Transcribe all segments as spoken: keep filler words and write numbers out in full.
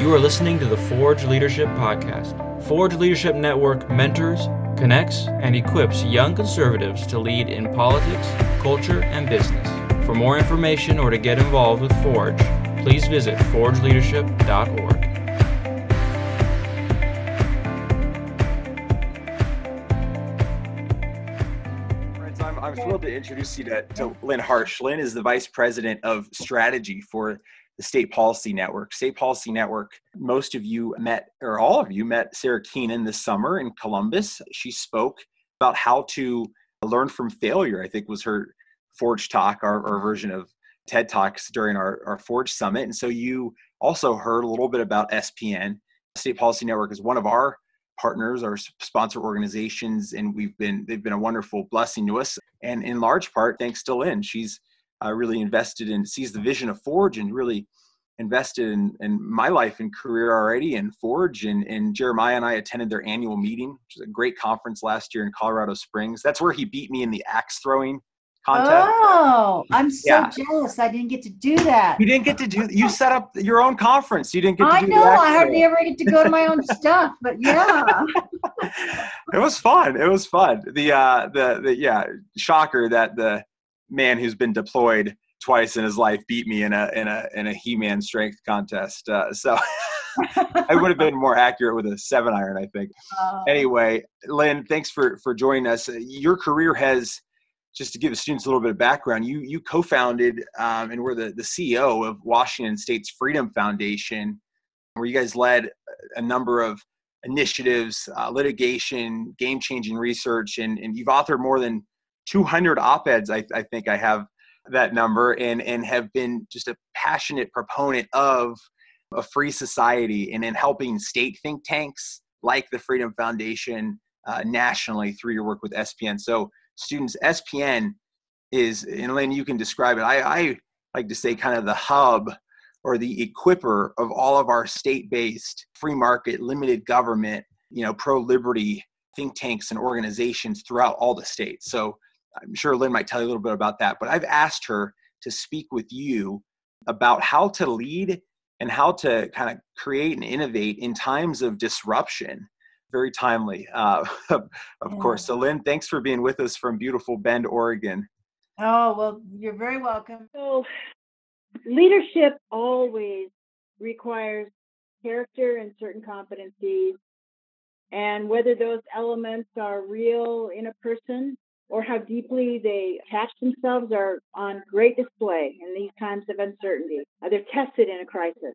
You are listening to the Forge Leadership Podcast. Forge Leadership Network mentors, connects, and equips young conservatives to lead in politics, culture, and business. For more information or to get involved with Forge, please visit Forge Leadership dot org. Friends, I'm, I'm thrilled to introduce you to, to Lynn Harsh. Lynn is the Vice President of Strategy for the State Policy Network. State Policy Network, most of you met, or all of you met Sarah Keenan this summer in Columbus. She spoke about how to learn from failure, I think was her Forge talk, our, our version of TED Talks during our, our Forge Summit. And so you also heard a little bit about S P N. State Policy Network is one of our partners, our sponsor organizations, and we've been they've been a wonderful blessing to us. And in large part, thanks to Lynn. She's uh, really invested in, sees the vision of Forge and really invested in, in my life and career already in Forge. And, and Jeremiah and I attended their annual meeting, which is a great conference last year in Colorado Springs. That's where he beat me in the axe throwing contest. Oh, I'm so yeah. jealous. I didn't get to do that. You didn't get to do that. You set up your own conference. You didn't get to I do know. that. I know. I hardly ever get to go to my own stuff, but yeah. It was fun. It was fun. The, uh, the, the, yeah, shocker that the man who's been deployed twice in his life beat me in a, in a, in a He-Man strength contest. Uh, so I would have been more accurate with a seven iron, I think. Uh, anyway, Lynn, thanks for, for joining us. Your career has, just to give the students a little bit of background, you you co-founded um, and were the, the C E O of Washington State's Freedom Foundation, where you guys led a number of initiatives, uh, litigation, game-changing research, and, and you've authored more than two hundred op-eds, I, I think I have that number, and, and have been just a passionate proponent of a free society and in helping state think tanks like the Freedom Foundation uh, nationally through your work with S P N. So students, S P N is, and Lynn, you can describe it, I, I like to say kind of the hub or the equipper of all of our state-based free market, limited government, you know, pro-liberty think tanks and organizations throughout all the states. So I'm sure Lynn might tell you a little bit about that, but I've asked her to speak with you about how to lead and how to kind of create and innovate in times of disruption. Very timely, uh, of yeah. course. So Lynn, thanks for being with us from beautiful Bend, Oregon. Oh, well, you're very welcome. So leadership always requires character and certain competencies. And whether those elements are real in a person or how deeply they attach themselves are on great display in these times of uncertainty. They're tested in a crisis.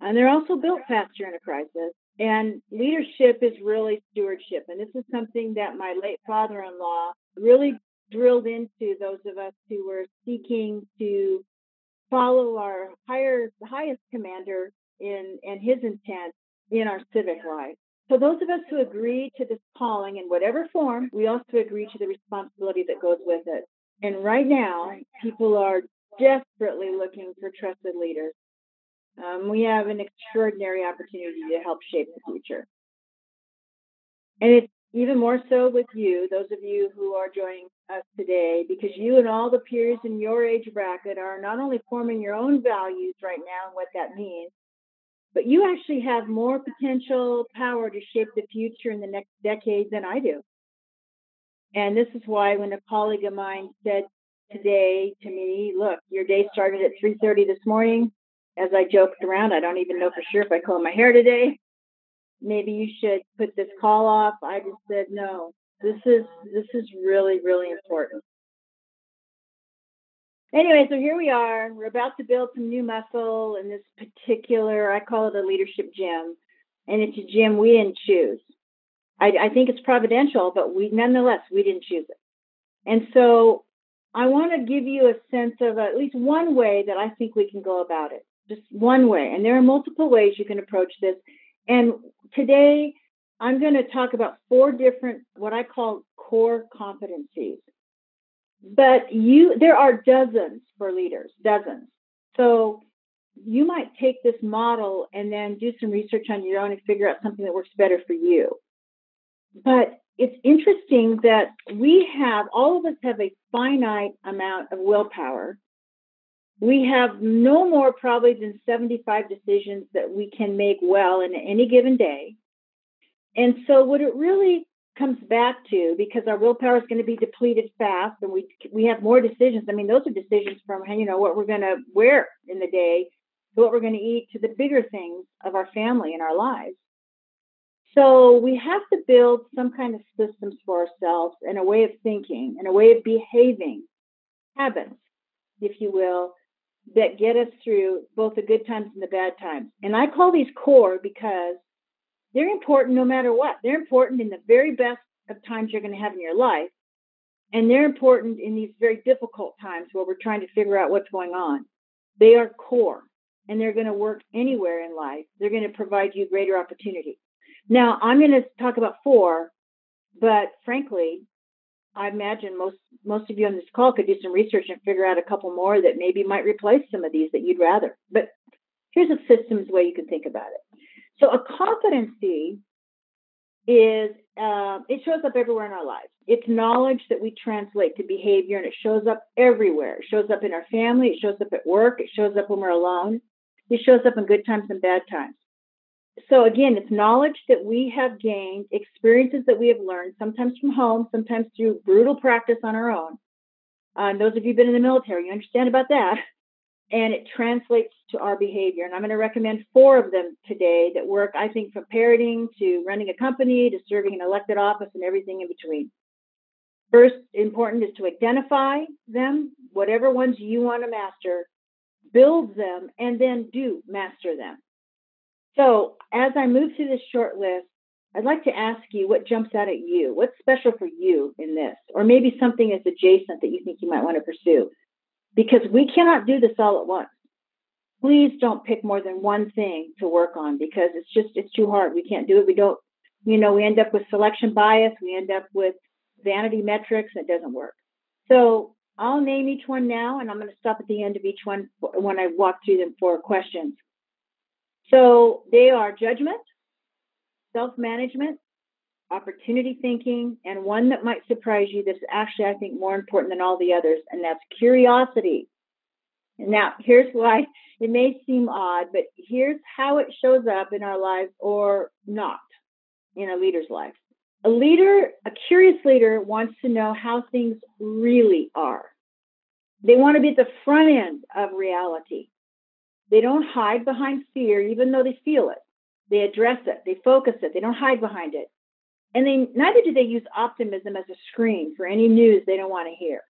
And they're also built faster in a crisis. And leadership is really stewardship. And this is something that my late father-in-law really drilled into those of us who were seeking to follow our higher, highest commander in and his intent in our civic life. So those of us who agree to this calling in whatever form, we also agree to the responsibility that goes with it. And right now, people are desperately looking for trusted leaders. Um, we have an extraordinary opportunity to help shape the future. And it's even more so with you, those of you who are joining us today, because you and all the peers in your age bracket are not only forming your own values right now and what that means, but you actually have more potential power to shape the future in the next decade than I do. And this is why when a colleague of mine said today to me, look, your day started at three thirty this morning. As I joked around, I don't even know for sure if I comb my hair today. Maybe you should put this call off. I just said, no, this is this is really, really important. Anyway, so here we are. We're about to build some new muscle in this particular, I call it a leadership gym. And it's a gym we didn't choose. I, I think it's providential, but we nonetheless, we didn't choose it. And so I want to give you a sense of at least one way that I think we can go about it. Just one way. And there are multiple ways you can approach this. And today, I'm going to talk about four different, what I call core competencies. But you, there are dozens for leaders, dozens. So you might take this model and then do some research on your own and figure out something that works better for you. But it's interesting that we have, all of us have a finite amount of willpower. we have no more probably than seventy-five decisions that we can make well in any given day. And so what it really comes back to, because our willpower is going to be depleted fast and we we have more decisions. I mean, those are decisions from, you know, what we're going to wear in the day to what we're going to eat to the bigger things of our family and our lives. So we have to build some kind of systems for ourselves and a way of thinking and a way of behaving, habits, if you will, that get us through both the good times and the bad times. And I call these core because they're important no matter what. They're important in the very best of times you're going to have in your life. And they're important in these very difficult times where we're trying to figure out what's going on. They are core, and they're going to work anywhere in life. They're going to provide you greater opportunity. Now, I'm going to talk about four, but frankly, I imagine most, most of you on this call could do some research and figure out a couple more that maybe might replace some of these that you'd rather. But here's a systems way you can think about it. So a competency is, uh, it shows up everywhere in our lives. It's knowledge that we translate to behavior, and it shows up everywhere. It shows up in our family. It shows up at work. It shows up when we're alone. It shows up in good times and bad times. So again, it's knowledge that we have gained, experiences that we have learned, sometimes from home, sometimes through brutal practice on our own. Uh, and those of you who've been in the military, you understand about that. And it translates to our behavior. And I'm going to recommend four of them today that work, I think, from parenting to running a company to serving an elected office and everything in between. First, important is to identify them, whatever ones you want to master, build them, and then do master them. So as I move through this short list, I'd like to ask you what jumps out at you. What's special for you in this? Or maybe something is adjacent that you think you might want to pursue. Because we cannot do this all at once. Please don't pick more than one thing to work on because it's just, it's too hard. We can't do it. We don't, you know, we end up with selection bias. We end up with vanity metrics. It doesn't work. So I'll name each one now, and I'm going to stop at the end of each one when I walk through them for questions. So they are judgment, self-management, opportunity thinking, and one that might surprise you that's actually, I think, more important than all the others, and that's curiosity. Now, here's why it may seem odd, but here's how it shows up in our lives or not in a leader's life. A leader, a curious leader, wants to know how things really are. They want to be at the front end of reality. They don't hide behind fear, even though they feel it. They address it. They focus it. They don't hide behind it. And they, neither do they use optimism as a screen for any news they don't want to hear.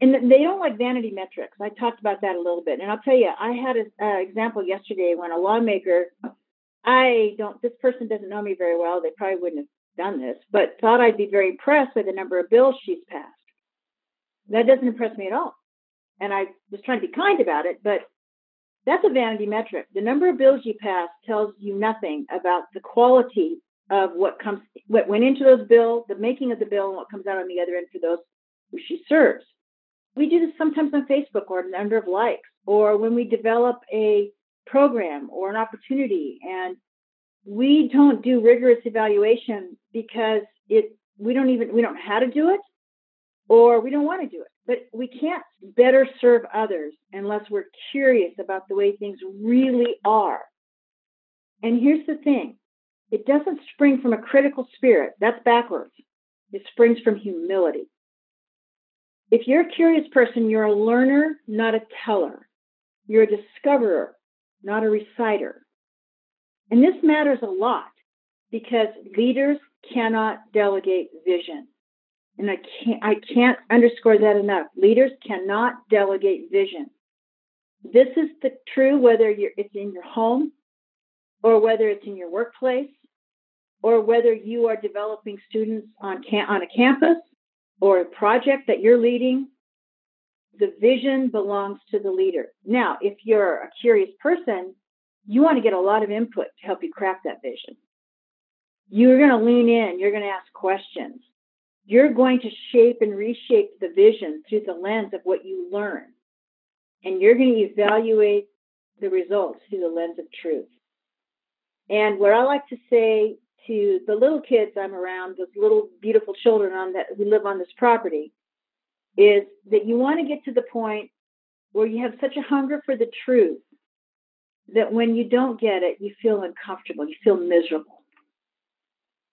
And they don't like vanity metrics. I talked about that a little bit. And I'll tell you, I had an example yesterday when a lawmaker, I don't, this person doesn't know me very well. They probably wouldn't have done this, but thought I'd be very impressed by the number of bills she's passed. That doesn't impress me at all. And I was trying to be kind about it, but that's a vanity metric. The number of bills you pass tells you nothing about the quality of what comes, what went into those bills, the making of the bill, and what comes out on the other end for those who she serves. We do this sometimes on Facebook or a number of likes, or when we develop a program or an opportunity, and we don't do rigorous evaluation because it we don't even we don't know how to do it, or we don't want to do it. But we can't better serve others unless we're curious about the way things really are. And here's the thing. It doesn't spring from a critical spirit. That's backwards. It springs from humility. If you're a curious person, you're a learner, not a teller. You're a discoverer, not a reciter. And this matters a lot because leaders cannot delegate vision. And I can't, I can't underscore that enough. Leaders cannot delegate vision. This is the true whether you're, it's in your home, or whether it's in your workplace, or whether you are developing students on cam- on a campus, or a project that you're leading, the vision belongs to the leader. Now, if you're a curious person, you want to get a lot of input to help you craft that vision. You're going to lean in. You're going to ask questions. You're going to shape and reshape the vision through the lens of what you learn. And you're going to evaluate the results through the lens of truth. And what I like to say to the little kids I'm around, those little beautiful children on that who live on this property, is that you want to get to the point where you have such a hunger for the truth that when you don't get it, you feel uncomfortable, you feel miserable.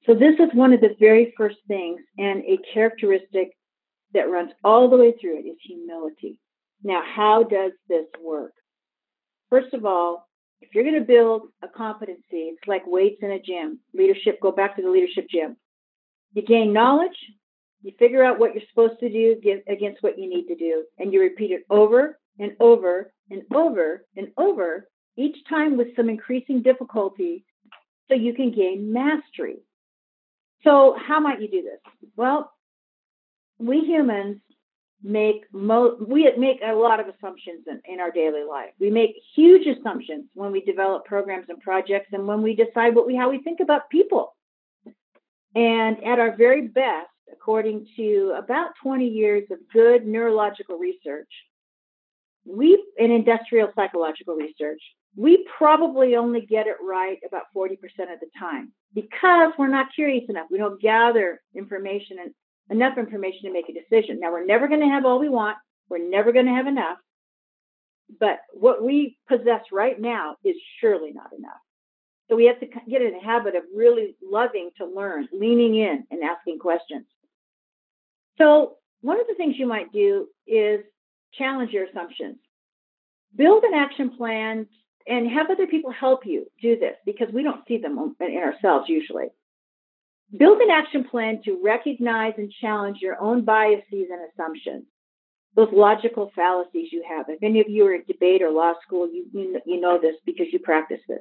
So this is one of the very first things, and a characteristic that runs all the way through it is humility. Now, how does this work? First of all, if you're going to build a competency, it's like weights in a gym. Leadership, go back to the leadership gym. You gain knowledge, you figure out what you're supposed to do against what you need to do, and you repeat it over and over and over and over, each time with some increasing difficulty, so you can gain mastery. So how might you do this? Well, we humans make mo- we make a lot of assumptions in, in our daily life. We make huge assumptions when we develop programs and projects, and when we decide what we how we think about people. And at our very best, according to about twenty years of good neurological research, we in industrial psychological research, we probably only get it right about forty percent of the time, because we're not curious enough. We don't gather information and enough information to make a decision. Now, we're never going to have all we want. We're never going to have enough. But what we possess right now is surely not enough. So we have to get in the habit of really loving to learn, leaning in and asking questions. So one of the things you might do is challenge your assumptions. Build an action plan and have other people help you do this, because we don't see them in ourselves usually. Build an action plan to recognize and challenge your own biases and assumptions, those logical fallacies you have. If any of you are in debate or law school, you, you know this because you practice this.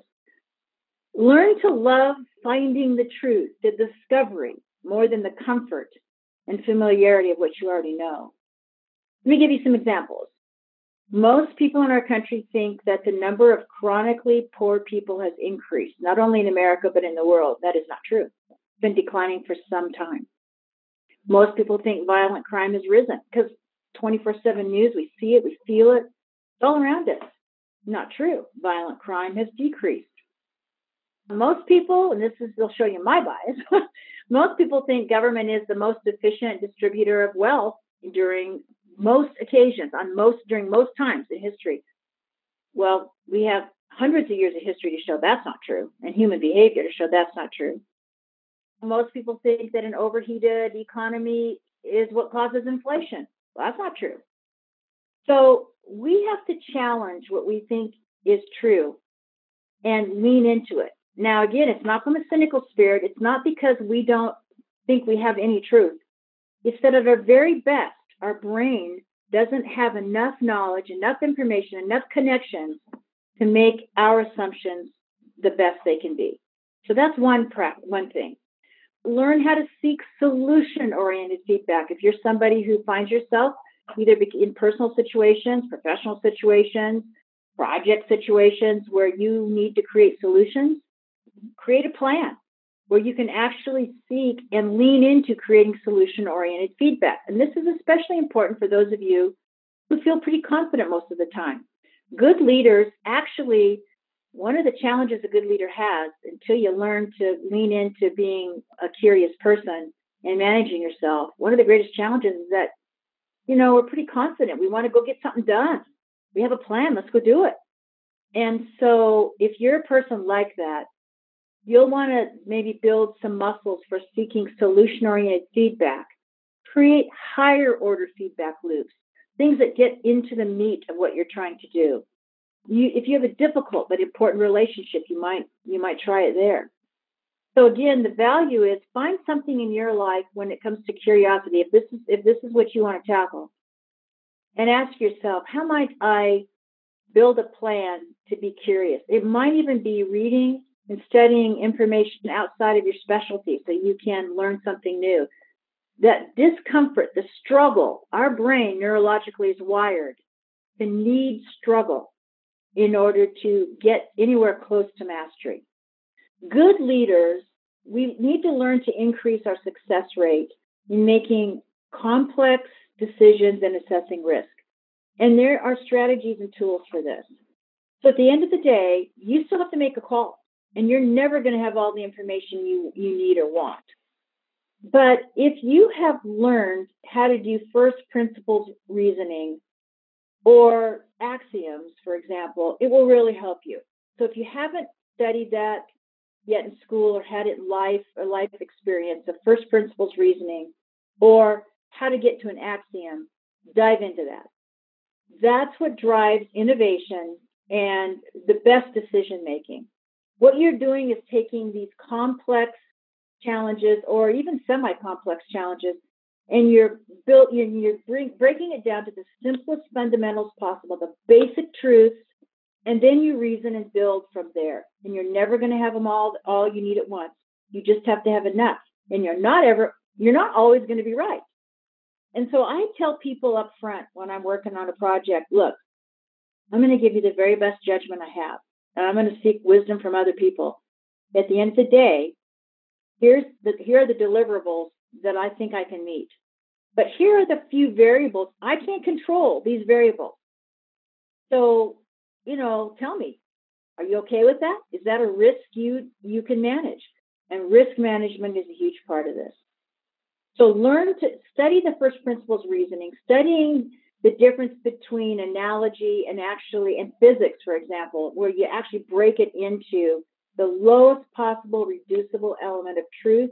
Learn to love finding the truth, the discovery, more than the comfort and familiarity of what you already know. Let me give you some examples. Most people in our country think that the number of chronically poor people has increased, not only in America, but in the world. That is not true. Been declining for some time. Most people think violent crime has risen because twenty-four seven news, we see it, we feel it, it's all around us. Not true. Violent crime has decreased. Most people, and this is, they'll show you my bias, most people think government is the most efficient distributor of wealth during most occasions, on most, during most times in history. Well, we have hundreds of years of history to show that's not true, and human behavior to show that's not true. Most people think that an overheated economy is what causes inflation. Well, that's not true. So we have to challenge what we think is true and lean into it. Now, again, it's not from a cynical spirit. It's not because we don't think we have any truth. It's that at our very best, our brain doesn't have enough knowledge, enough information, enough connections to make our assumptions the best they can be. So that's one pra- one thing. Learn how to seek solution-oriented feedback. If you're somebody who finds yourself either in personal situations, professional situations, project situations where you need to create solutions, create a plan where you can actually seek and lean into creating solution-oriented feedback. And this is especially important for those of you who feel pretty confident most of the time. Good leaders actually One of the challenges a good leader has, until you learn to lean into being a curious person and managing yourself, one of the greatest challenges is that, you know, we're pretty confident. We want to go get something done. We have a plan. Let's go do it. And so if you're a person like that, you'll want to maybe build some muscles for seeking solution-oriented feedback. Create higher-order feedback loops, things that get into the meat of what you're trying to do. You, if you have a difficult but important relationship, you might you might try it there. So again, the value is find something in your life when it comes to curiosity. If this is if this is what you want to tackle, and ask yourself, how might I build a plan to be curious? It might even be reading and studying information outside of your specialty, so you can learn something new. That discomfort, the struggle, our brain neurologically is wired to need struggle in order to get anywhere close to mastery. Good leaders, we need to learn to increase our success rate in making complex decisions and assessing risk. And there are strategies and tools for this. So at the end of the day, you still have to make a call, and you're never going to have all the information you, you need or want. But if you have learned how to do first principles reasoning, or axioms, for example, it will really help you. So if you haven't studied that yet in school or had it in life or life experience of first principles reasoning or how to get to an axiom, dive into that. That's what drives innovation and the best decision making. What you're doing is taking these complex challenges or even semi-complex challenges, and you're built, you're breaking it down to the simplest fundamentals possible, the basic truths, and then you reason and build from there. And you're never going to have them all, all you need at once. You just have to have enough. And you're not ever, you're not always going to be right. And so I tell people up front when I'm working on a project, look, I'm going to give you the very best judgment I have, and I'm going to seek wisdom from other people. At the end of the day, here's the, here are the deliverables that I think I can meet. But here are the few variables. I can't control these variables. So, you know, tell me, are you okay with that? Is that a risk you, you can manage? And risk management is a huge part of this. So learn to study the first principles reasoning, studying the difference between analogy and actually in physics, for example, where you actually break it into the lowest possible reducible element of truth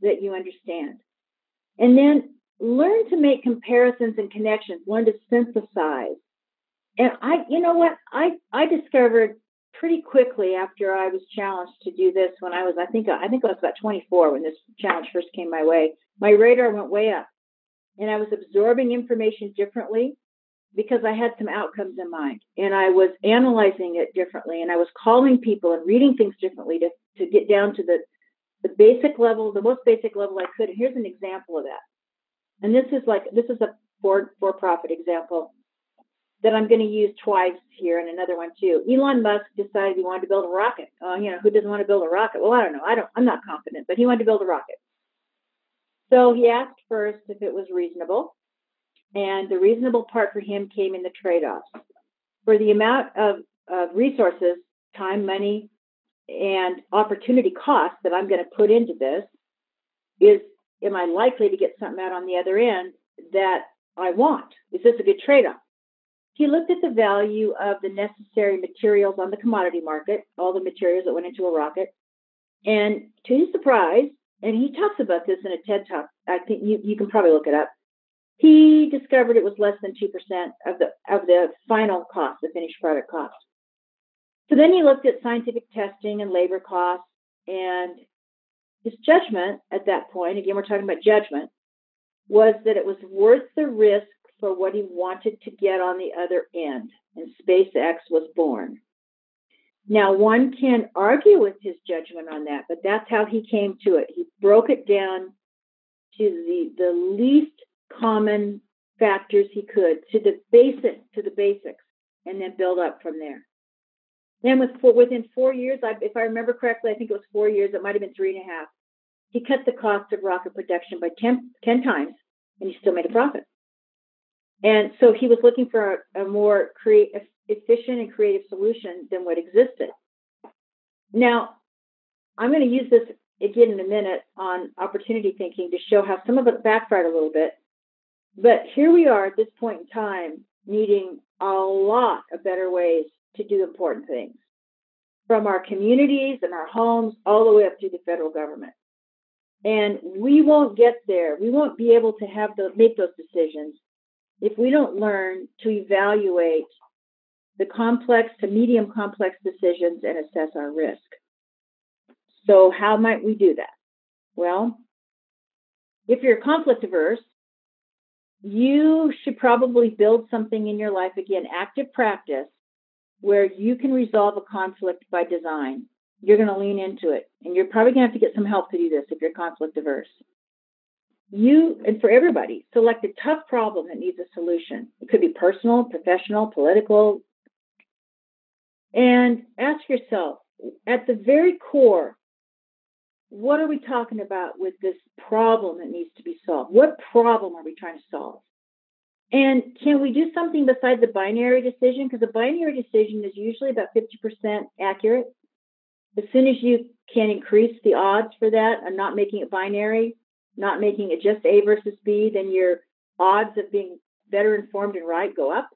that you understand. And then learn to make comparisons and connections, learn to synthesize. And I, you know what, I, I discovered pretty quickly after I was challenged to do this when I was, I think, I think I was about twenty-four when this challenge first came my way. My radar went way up, and I was absorbing information differently because I had some outcomes in mind, and I was analyzing it differently, and I was calling people and reading things differently to, to get down to the, the basic level, the most basic level I could. And here's an example of that. And this is like, this is a for, for-profit example that I'm going to use twice here and another one too. Elon Musk decided he wanted to build a rocket. Uh, you know, who doesn't want to build a rocket? Well, I don't know. I don't, I'm not confident, but he wanted to build a rocket. So he asked first if it was reasonable, and the reasonable part for him came in the trade-offs. For the amount of, of resources, time, money, and opportunity cost that I'm going to put into this, is am I likely to get something out on the other end that I want? Is this a good trade-off? He looked at the value of the necessary materials on the commodity market, all the materials that went into a rocket, and to his surprise, and he talks about this in a TED Talk. I think you, you can probably look it up. He discovered it was less than two percent of the of the final cost, the finished product cost. So then he looked at scientific testing and labor costs, and his judgment at that point, again, we're talking about judgment, was that it was worth the risk for what he wanted to get on the other end, and SpaceX was born. Now, one can argue with his judgment on that, but that's how he came to it. He broke it down to the, the least common factors he could, to the basic, to the basics, and then build up from there. Then with four, within four years, I, if I remember correctly, I think it was four years, it might have been three and a half, he cut the cost of rocket production by ten, ten times, and he still made a profit. And so he was looking for a, a more creative, efficient and creative solution than what existed. Now, I'm going to use this again in a minute on opportunity thinking to show how some of it backfired a little bit. But here we are at this point in time needing a lot of better ways to do important things, from our communities and our homes all the way up to the federal government. And we won't get there. We won't be able to have the, make those decisions if we don't learn to evaluate the complex to medium complex decisions and assess our risk. So how might we do that? Well, if you're conflict averse, you should probably build something in your life, again, active practice, where you can resolve a conflict by design. You're going to lean into it, and you're probably going to have to get some help to do this if you're conflict averse. You, and for everybody, select a tough problem that needs a solution. It could be personal, professional, political. And ask yourself, at the very core, what are we talking about with this problem that needs to be solved? What problem are we trying to solve? And can we do something besides a binary decision? Because a binary decision is usually about fifty percent accurate. As soon as you can increase the odds for that and not making it binary, not making it just A versus B, then your odds of being better informed and right go up.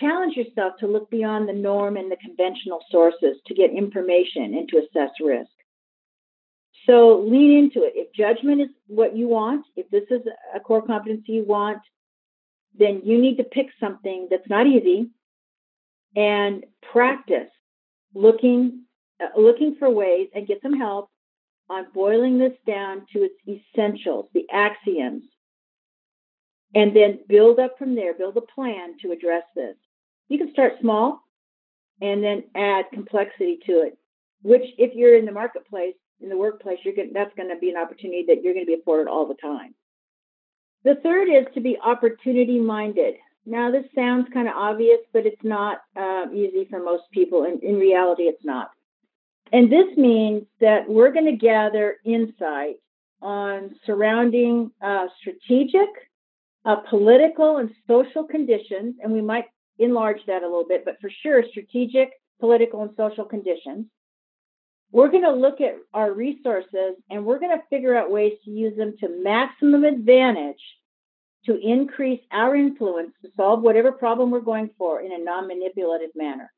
Challenge yourself to look beyond the norm and the conventional sources to get information and to assess risk. So lean into it. If judgment is what you want, if this is a core competency you want, then you need to pick something that's not easy and practice looking, uh, looking for ways and get some help on boiling this down to its essentials, the axioms, and then build up from there, build a plan to address this. You can start small and then add complexity to it, which if you're in the marketplace, in the workplace, you're gonna, that's going to be an opportunity that you're going to be afforded all the time. The third is to be opportunity-minded. Now, this sounds kind of obvious, but it's not uh, easy for most people, and in reality, it's not. And this means that we're going to gather insight on surrounding uh, strategic, uh, political, and social conditions, and we might enlarge that a little bit, but for sure, strategic, political, and social conditions. We're going to look at our resources, and we're going to figure out ways to use them to maximum advantage to increase our influence to solve whatever problem we're going for in a non-manipulative manner.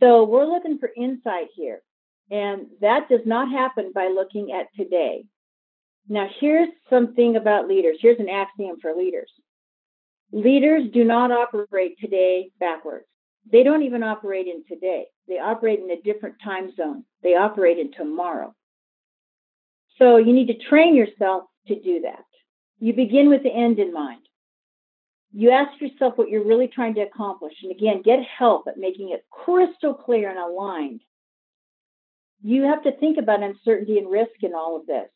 So we're looking for insight here, and that does not happen by looking at today. Now, here's something about leaders. Here's an axiom for leaders. Leaders do not operate today backwards. They don't even operate in today. They operate in a different time zone. They operate in tomorrow. So you need to train yourself to do that. You begin with the end in mind. You ask yourself what you're really trying to accomplish. And again, get help at making it crystal clear and aligned. You have to think about uncertainty and risk in all of this.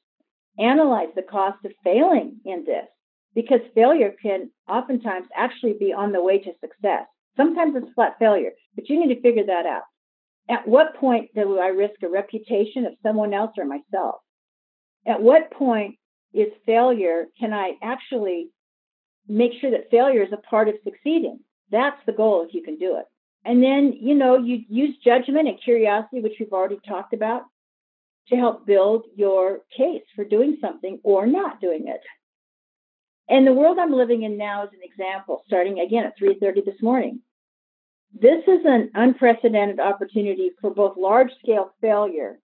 Analyze the cost of failing in this, because failure can oftentimes actually be on the way to success. Sometimes it's flat failure, but you need to figure that out. At what point do I risk a reputation of someone else or myself? At what point is failure, can I actually make sure that failure is a part of succeeding? That's the goal if you can do it. And then, you know, you use judgment and curiosity, which we've already talked about, to help build your case for doing something or not doing it. And the world I'm living in now is an example, starting again at three thirty this morning. This is an unprecedented opportunity for both large-scale failure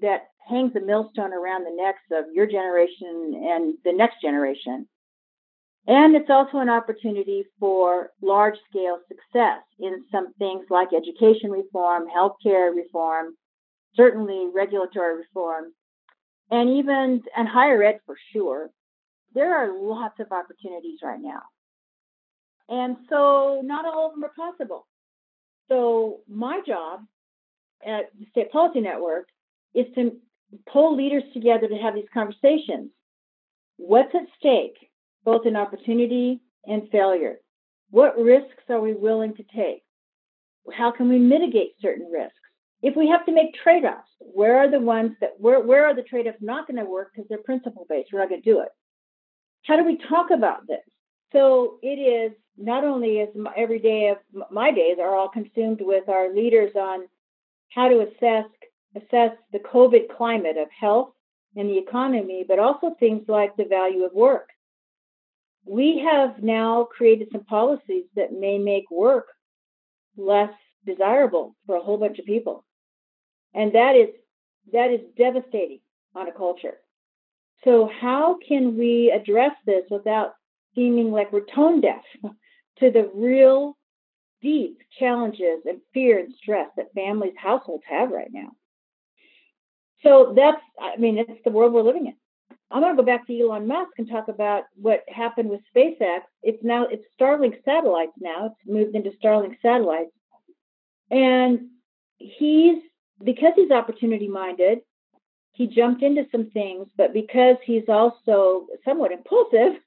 that hangs a millstone around the necks of your generation and the next generation. And it's also an opportunity for large-scale success in some things like education reform, healthcare reform, certainly regulatory reform, and even and higher ed for sure. There are lots of opportunities right now. And so not all of them are possible. So my job at the State Policy Network is to pull leaders together to have these conversations. What's at stake, both in opportunity and failure? What risks are we willing to take? How can we mitigate certain risks? If we have to make trade-offs, where are the ones that where, where are the trade-offs not going to work because they're principle-based? We're not going to do it. How do we talk about this? So it is not only is every day of my days are all consumed with our leaders on how to assess, assess the COVID climate of health and the economy, but also things like the value of work. We have now created some policies that may make work less desirable for a whole bunch of people. And that is, that is devastating on a culture. So how can we address this without seeming like we're tone deaf to the real deep challenges and fear and stress that families, households have right now? So that's, I mean, it's the world we're living in. I'm going to go back to Elon Musk and talk about what happened with SpaceX. It's now, it's Starlink satellites now. It's moved into Starlink satellites. And he's, because he's opportunity-minded, he jumped into some things, but because he's also somewhat impulsive,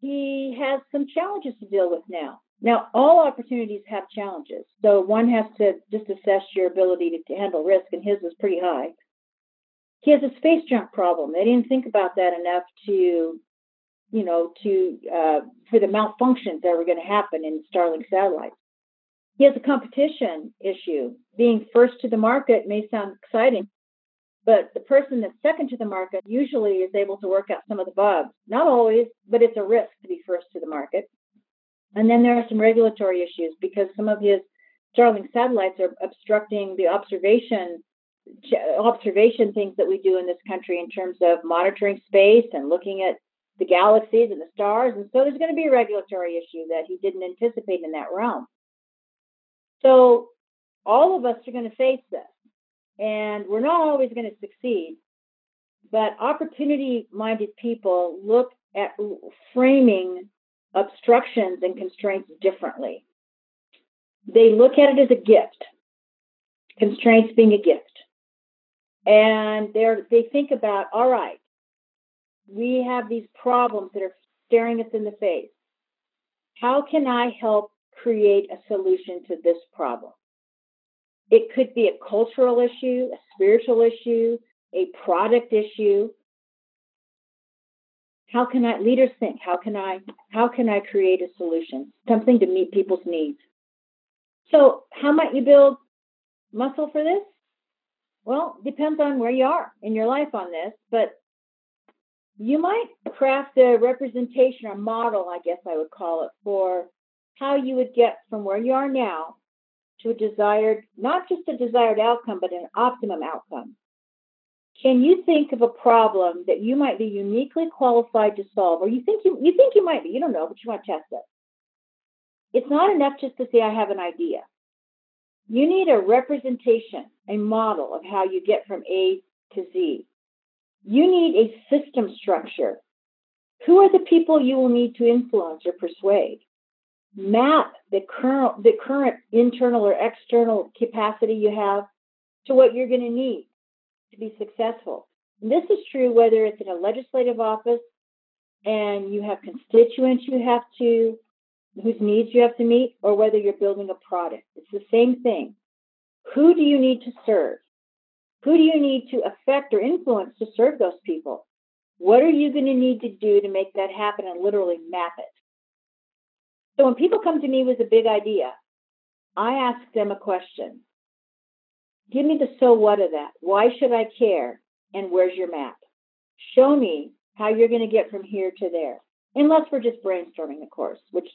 he has some challenges to deal with now. Now, all opportunities have challenges. So one has to just assess your ability to handle risk, and his was pretty high. He has a space junk problem. They didn't think about that enough to, you know, to uh, for the malfunctions that were going to happen in Starlink satellites. He has a competition issue. Being first to the market may sound exciting, but the person that's second to the market usually is able to work out some of the bugs. Not always, but it's a risk to be first to the market. And then there are some regulatory issues because some of his Starlink satellites are obstructing the observation observation things that we do in this country in terms of monitoring space and looking at the galaxies and the stars. And so there's going to be a regulatory issue that he didn't anticipate in that realm. So all of us are going to face this. And we're not always going to succeed, but opportunity-minded people look at framing obstructions and constraints differently. They look at it as a gift, constraints being a gift. And they're, they think about, all right, we have these problems that are staring us in the face. How can I help create a solution to this problem? It could be a cultural issue, a spiritual issue, a product issue. How can I, leaders think, how can I, how can I create a solution, something to meet people's needs? So how might you build muscle for this? Well, depends on where you are in your life on this, but you might craft a representation or model, I guess I would call it, for how you would get from where you are now to a desired, not just a desired outcome, but an optimum outcome. Can you think of a problem that you might be uniquely qualified to solve, or you think you, you think you might be, you don't know, but you want to test it? It's not enough just to say, I have an idea. You need a representation, a model of how you get from A to Z. You need a system structure. Who are the people you will need to influence or persuade? Map the current the current internal or external capacity you have to what you're going to need to be successful. And this is true whether it's in a legislative office and you have constituents you have to, whose needs you have to meet, or whether you're building a product. It's the same thing. Who do you need to serve? Who do you need to affect or influence to serve those people? What are you going to need to do to make that happen and literally map it? So when people come to me with a big idea, I ask them a question. Give me the so what of that. Why should I care? And where's your map? Show me how you're going to get from here to there. Unless we're just brainstorming, of course. Which,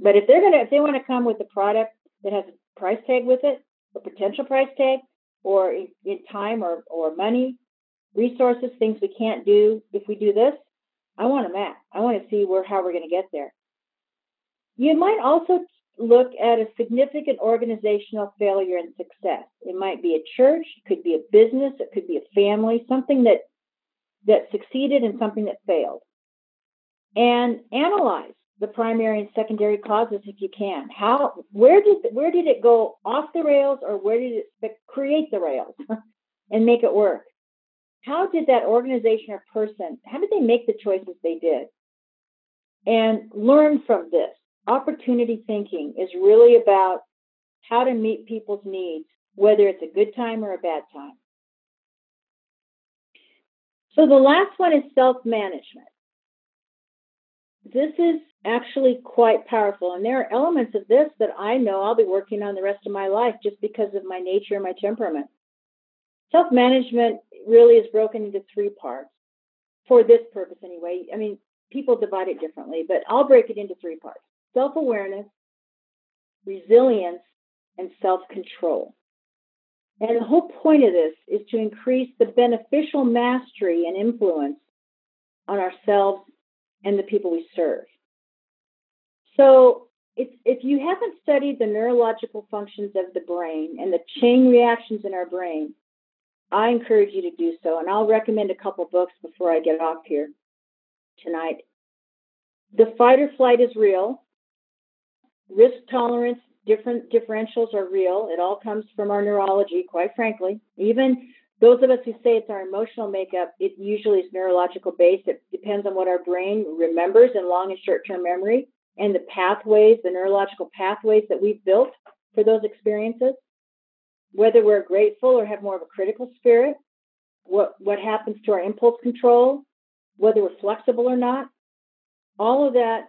but if they're going to, if they want to come with a product that has a price tag with it, a potential price tag, or in, in time or, or money, resources, things we can't do if we do this, I want a map. I want to see where how we're going to get there. You might also look at a significant organizational failure and success. It might be a church, it could be a business, it could be a family, something that that succeeded and something that failed. And analyze the primary and secondary causes if you can. How, where did where did it go off the rails, or where did it create the rails and make it work? How did that organization or person, how did they make the choices they did? And learn from this. Opportunity thinking is really about how to meet people's needs, whether it's a good time or a bad time. So the last one is self-management. This is actually quite powerful, and there are elements of this that I know I'll be working on the rest of my life just because of my nature and my temperament. Self-management really is broken into three parts, for this purpose anyway. I mean, people divide it differently, but I'll break it into three parts. Self-awareness, resilience, and self-control. And the whole point of this is to increase the beneficial mastery and influence on ourselves and the people we serve. So if, if you haven't studied the neurological functions of the brain and the chain reactions in our brain, I encourage you to do so. And I'll recommend a couple books before I get off here tonight. The fight or flight is real. Risk tolerance, different differentials are real. It all comes from our neurology, quite frankly. Even those of us who say it's our emotional makeup, it usually is neurological based. It depends on what our brain remembers in long and short-term memory and the pathways, the neurological pathways that we've built for those experiences. Whether we're grateful or have more of a critical spirit, what, what happens to our impulse control, whether we're flexible or not, all of that.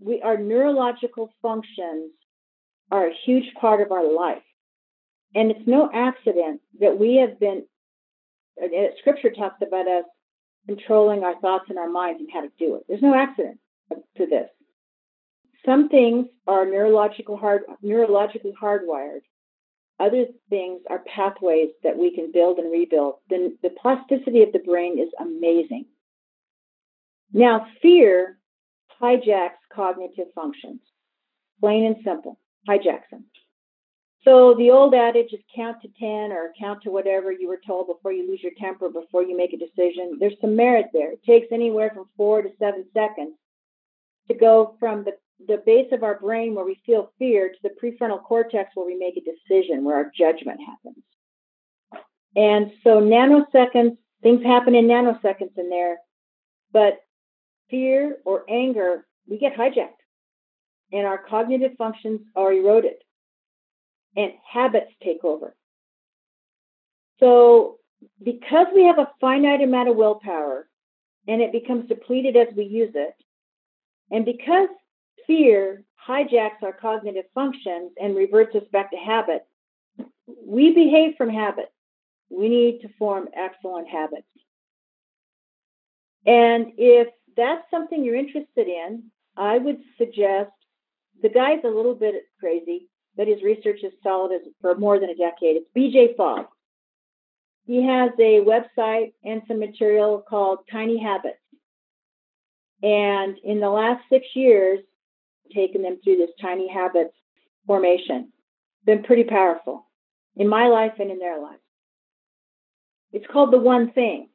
We, our neurological functions are a huge part of our life. And it's no accident that we have been, Scripture talks about us controlling our thoughts and our minds and how to do it. There's no accident to this. some things are neurological hard, neurologically hardwired. Other things are pathways that we can build and rebuild. The, the plasticity of the brain is amazing. Now, fear hijacks cognitive functions, plain and simple, hijacks them. So the old adage is count to ten or count to whatever you were told before you lose your temper, before you make a decision. There's some merit there. It takes anywhere from four to seven seconds to go from the, the base of our brain where we feel fear to the prefrontal cortex where we make a decision, where our judgment happens. And so nanoseconds, things happen in nanoseconds in there, but fear or anger, we get hijacked and our cognitive functions are eroded. And habits take over. So because we have a finite amount of willpower and it becomes depleted as we use it, and because fear hijacks our cognitive functions and reverts us back to habit, we behave from habit. We need to form excellent habits. And if that's something you're interested in, I would suggest, the guy's a little bit crazy, but his research is solid as, for more than a decade. It's B J Fogg. He has a website and some material called Tiny Habits. And in the last six years, taken them through this Tiny Habits formation. Been pretty powerful in my life and in their life. It's called The One Thing.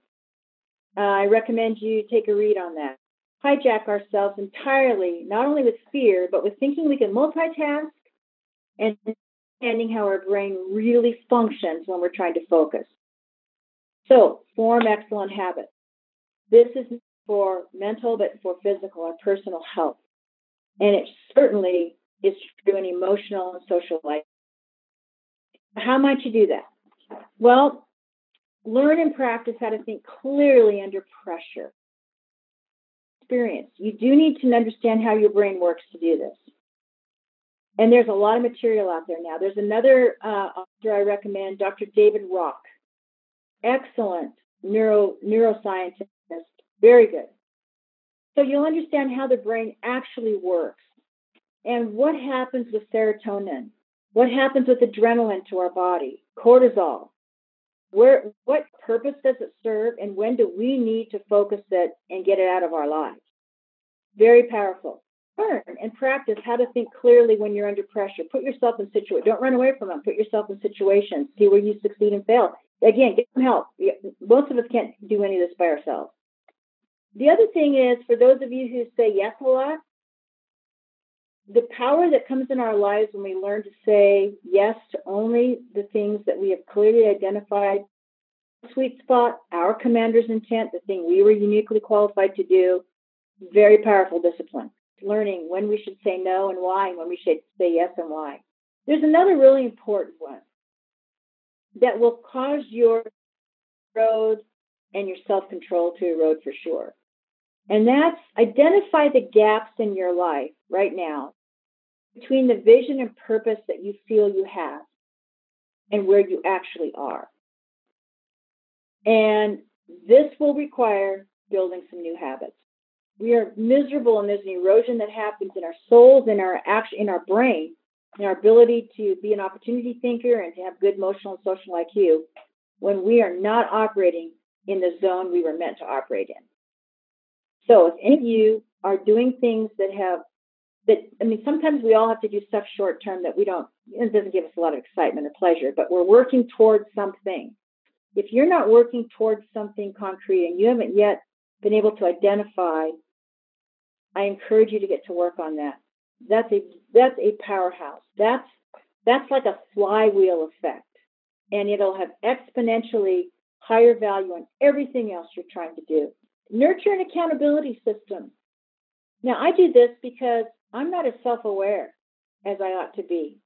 Uh, I recommend you take a read on that. Hijack ourselves entirely, not only with fear, but with thinking we can multitask, and understanding how our brain really functions when we're trying to focus. So, form excellent habits. This is for mental, but for physical and personal health. And it certainly is true in emotional and social life. How might you do that? Well, learn and practice how to think clearly under pressure. Experience. You do need to understand how your brain works to do this. And there's a lot of material out there now. There's another uh, author I recommend, Doctor David Rock. Excellent neuro, neuroscientist, very good. So you'll understand how the brain actually works and what happens with serotonin, what happens with adrenaline to our body, cortisol, where, what purpose does it serve, and when do we need to focus it and get it out of our lives. Very powerful. Learn and practice how to think clearly when you're under pressure. Put yourself in situations. Don't run away from them. Put yourself in situations. See where you succeed and fail. Again, get some help. Most of us can't do any of this by ourselves. The other thing is, for those of you who say yes a lot, the power that comes in our lives when we learn to say yes to only the things that we have clearly identified, sweet spot, our commander's intent, the thing we were uniquely qualified to do, very powerful discipline. Learning when we should say no and why, and when we should say yes and why. There's another really important one that will cause your road and your self-control to erode for sure. And that's identify the gaps in your life right now between the vision and purpose that you feel you have and where you actually are. And this will require building some new habits. We are miserable, and there's an erosion that happens in our souls, in our action, in our brain, in our ability to be an opportunity thinker and to have good emotional and social I Q when we are not operating in the zone we were meant to operate in. So if any of you are doing things that have, that I mean, sometimes we all have to do stuff short term that we don't, it doesn't give us a lot of excitement or pleasure, but we're working towards something. If you're not working towards something concrete and you haven't yet been able to identify, I encourage you to get to work on that. That's a that's a powerhouse. That's that's like a flywheel effect, and it'll have exponentially higher value on everything else you're trying to do. Nurture an accountability system. Now, I do this because I'm not as self-aware as I ought to be.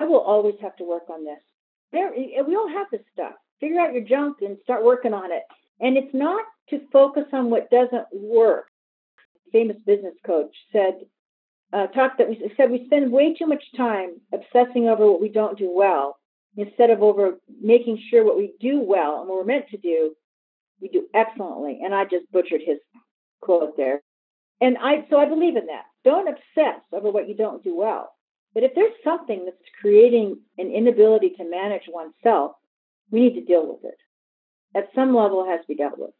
I will always have to work on this. There, we all have this stuff. Figure out your junk and start working on it. And it's not to focus on what doesn't work. Famous business coach said, uh, talk that we said we spend way too much time obsessing over what we don't do well instead of over making sure what we do well and what we're meant to do, we do excellently. And I just butchered his quote there. And I so I believe in that. Don't obsess over what you don't do well. But if there's something that's creating an inability to manage oneself, we need to deal with it. At some level, it has to be dealt with.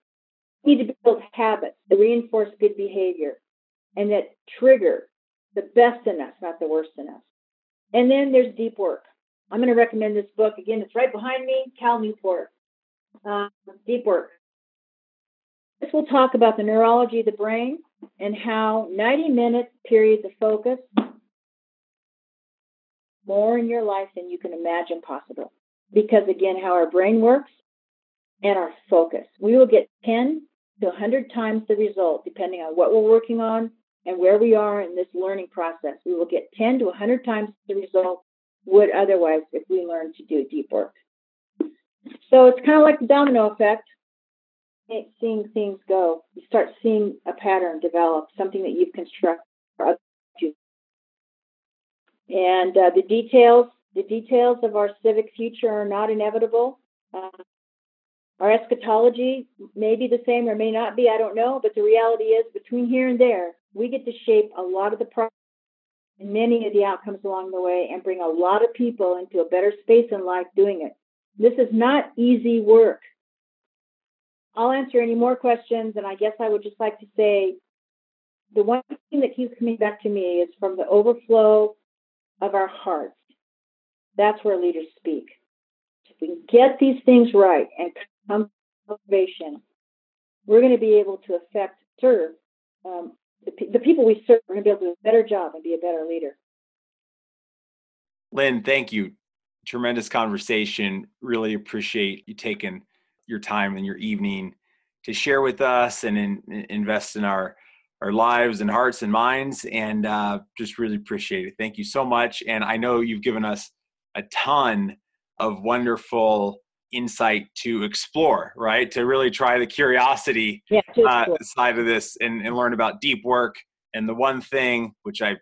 We need to build habits that reinforce good behavior and that trigger the best in us, not the worst in us. And then there's deep work. I'm going to recommend this book. Again, it's right behind me, Cal Newport. Uh, Deep Work. This will talk about the neurology of the brain and how ninety-minute periods of focus more in your life than you can imagine possible. Because, again, how our brain works and our focus. We will get ten to one hundred times the result, depending on what we're working on and where we are in this learning process. We will get ten to one hundred times the result would otherwise if we learn to do deep work. So it's kind of like the domino effect. It's seeing things go. You start seeing a pattern develop, something that you've constructed for others to. And uh, the details, the details of our civic future are not inevitable. Uh, our eschatology may be the same or may not be, I don't know. But the reality is, between here and there, we get to shape a lot of the process and many of the outcomes along the way and bring a lot of people into a better space in life doing it. This is not easy work. I'll answer any more questions, and I guess I would just like to say the one thing that keeps coming back to me is from the overflow of our hearts. That's where leaders speak. If we can get these things right and come to motivation, we're going to be able to affect, serve, um, the, the people we serve. We're going to be able to do a better job and be a better leader. Lynn, thank you. Tremendous conversation. Really appreciate you taking your time and your evening to share with us and in, in, invest in our, our lives and hearts and minds. And uh, just really appreciate it. Thank you so much. And I know you've given us a ton of wonderful insight to explore, right? To really try the curiosity yeah, uh, side of this and, and learn about deep work. And the one thing, which I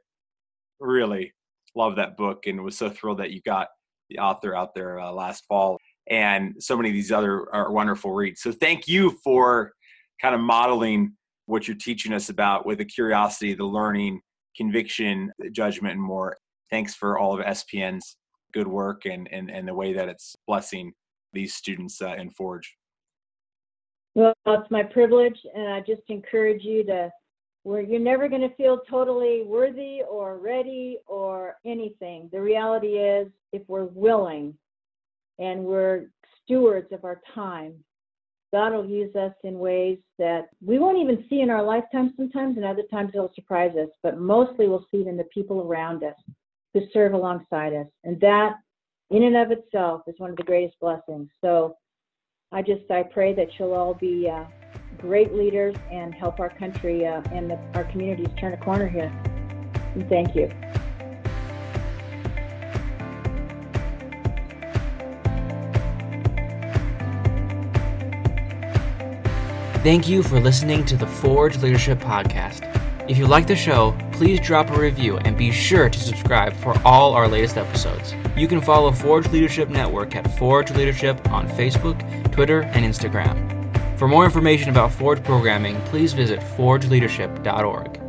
really love that book and was so thrilled that you got the author out there uh, last fall, and so many of these other are wonderful reads. So thank you for kind of modeling what you're teaching us about with the curiosity, the learning, conviction, judgment, and more. Thanks for all of S P N's good work and and, and the way that it's blessing these students uh, in Forge. Well, it's my privilege, and I just encourage you to, where you're never going to feel totally worthy or ready or anything. The reality is, if we're willing and we're stewards of our time, God will use us in ways that we won't even see in our lifetime sometimes, and other times it'll surprise us, but mostly we'll see it in the people around us who serve alongside us. And that in and of itself is one of the greatest blessings. So I just, I pray that you'll all be uh, great leaders and help our country uh, and the, our communities turn a corner here. And thank you. Thank you for listening to the Forge Leadership Podcast. If you like the show, please drop a review and be sure to subscribe for all our latest episodes. You can follow Forge Leadership Network at Forge Leadership on Facebook, Twitter, and Instagram. For more information about Forge programming, please visit Forge Leadership dot org.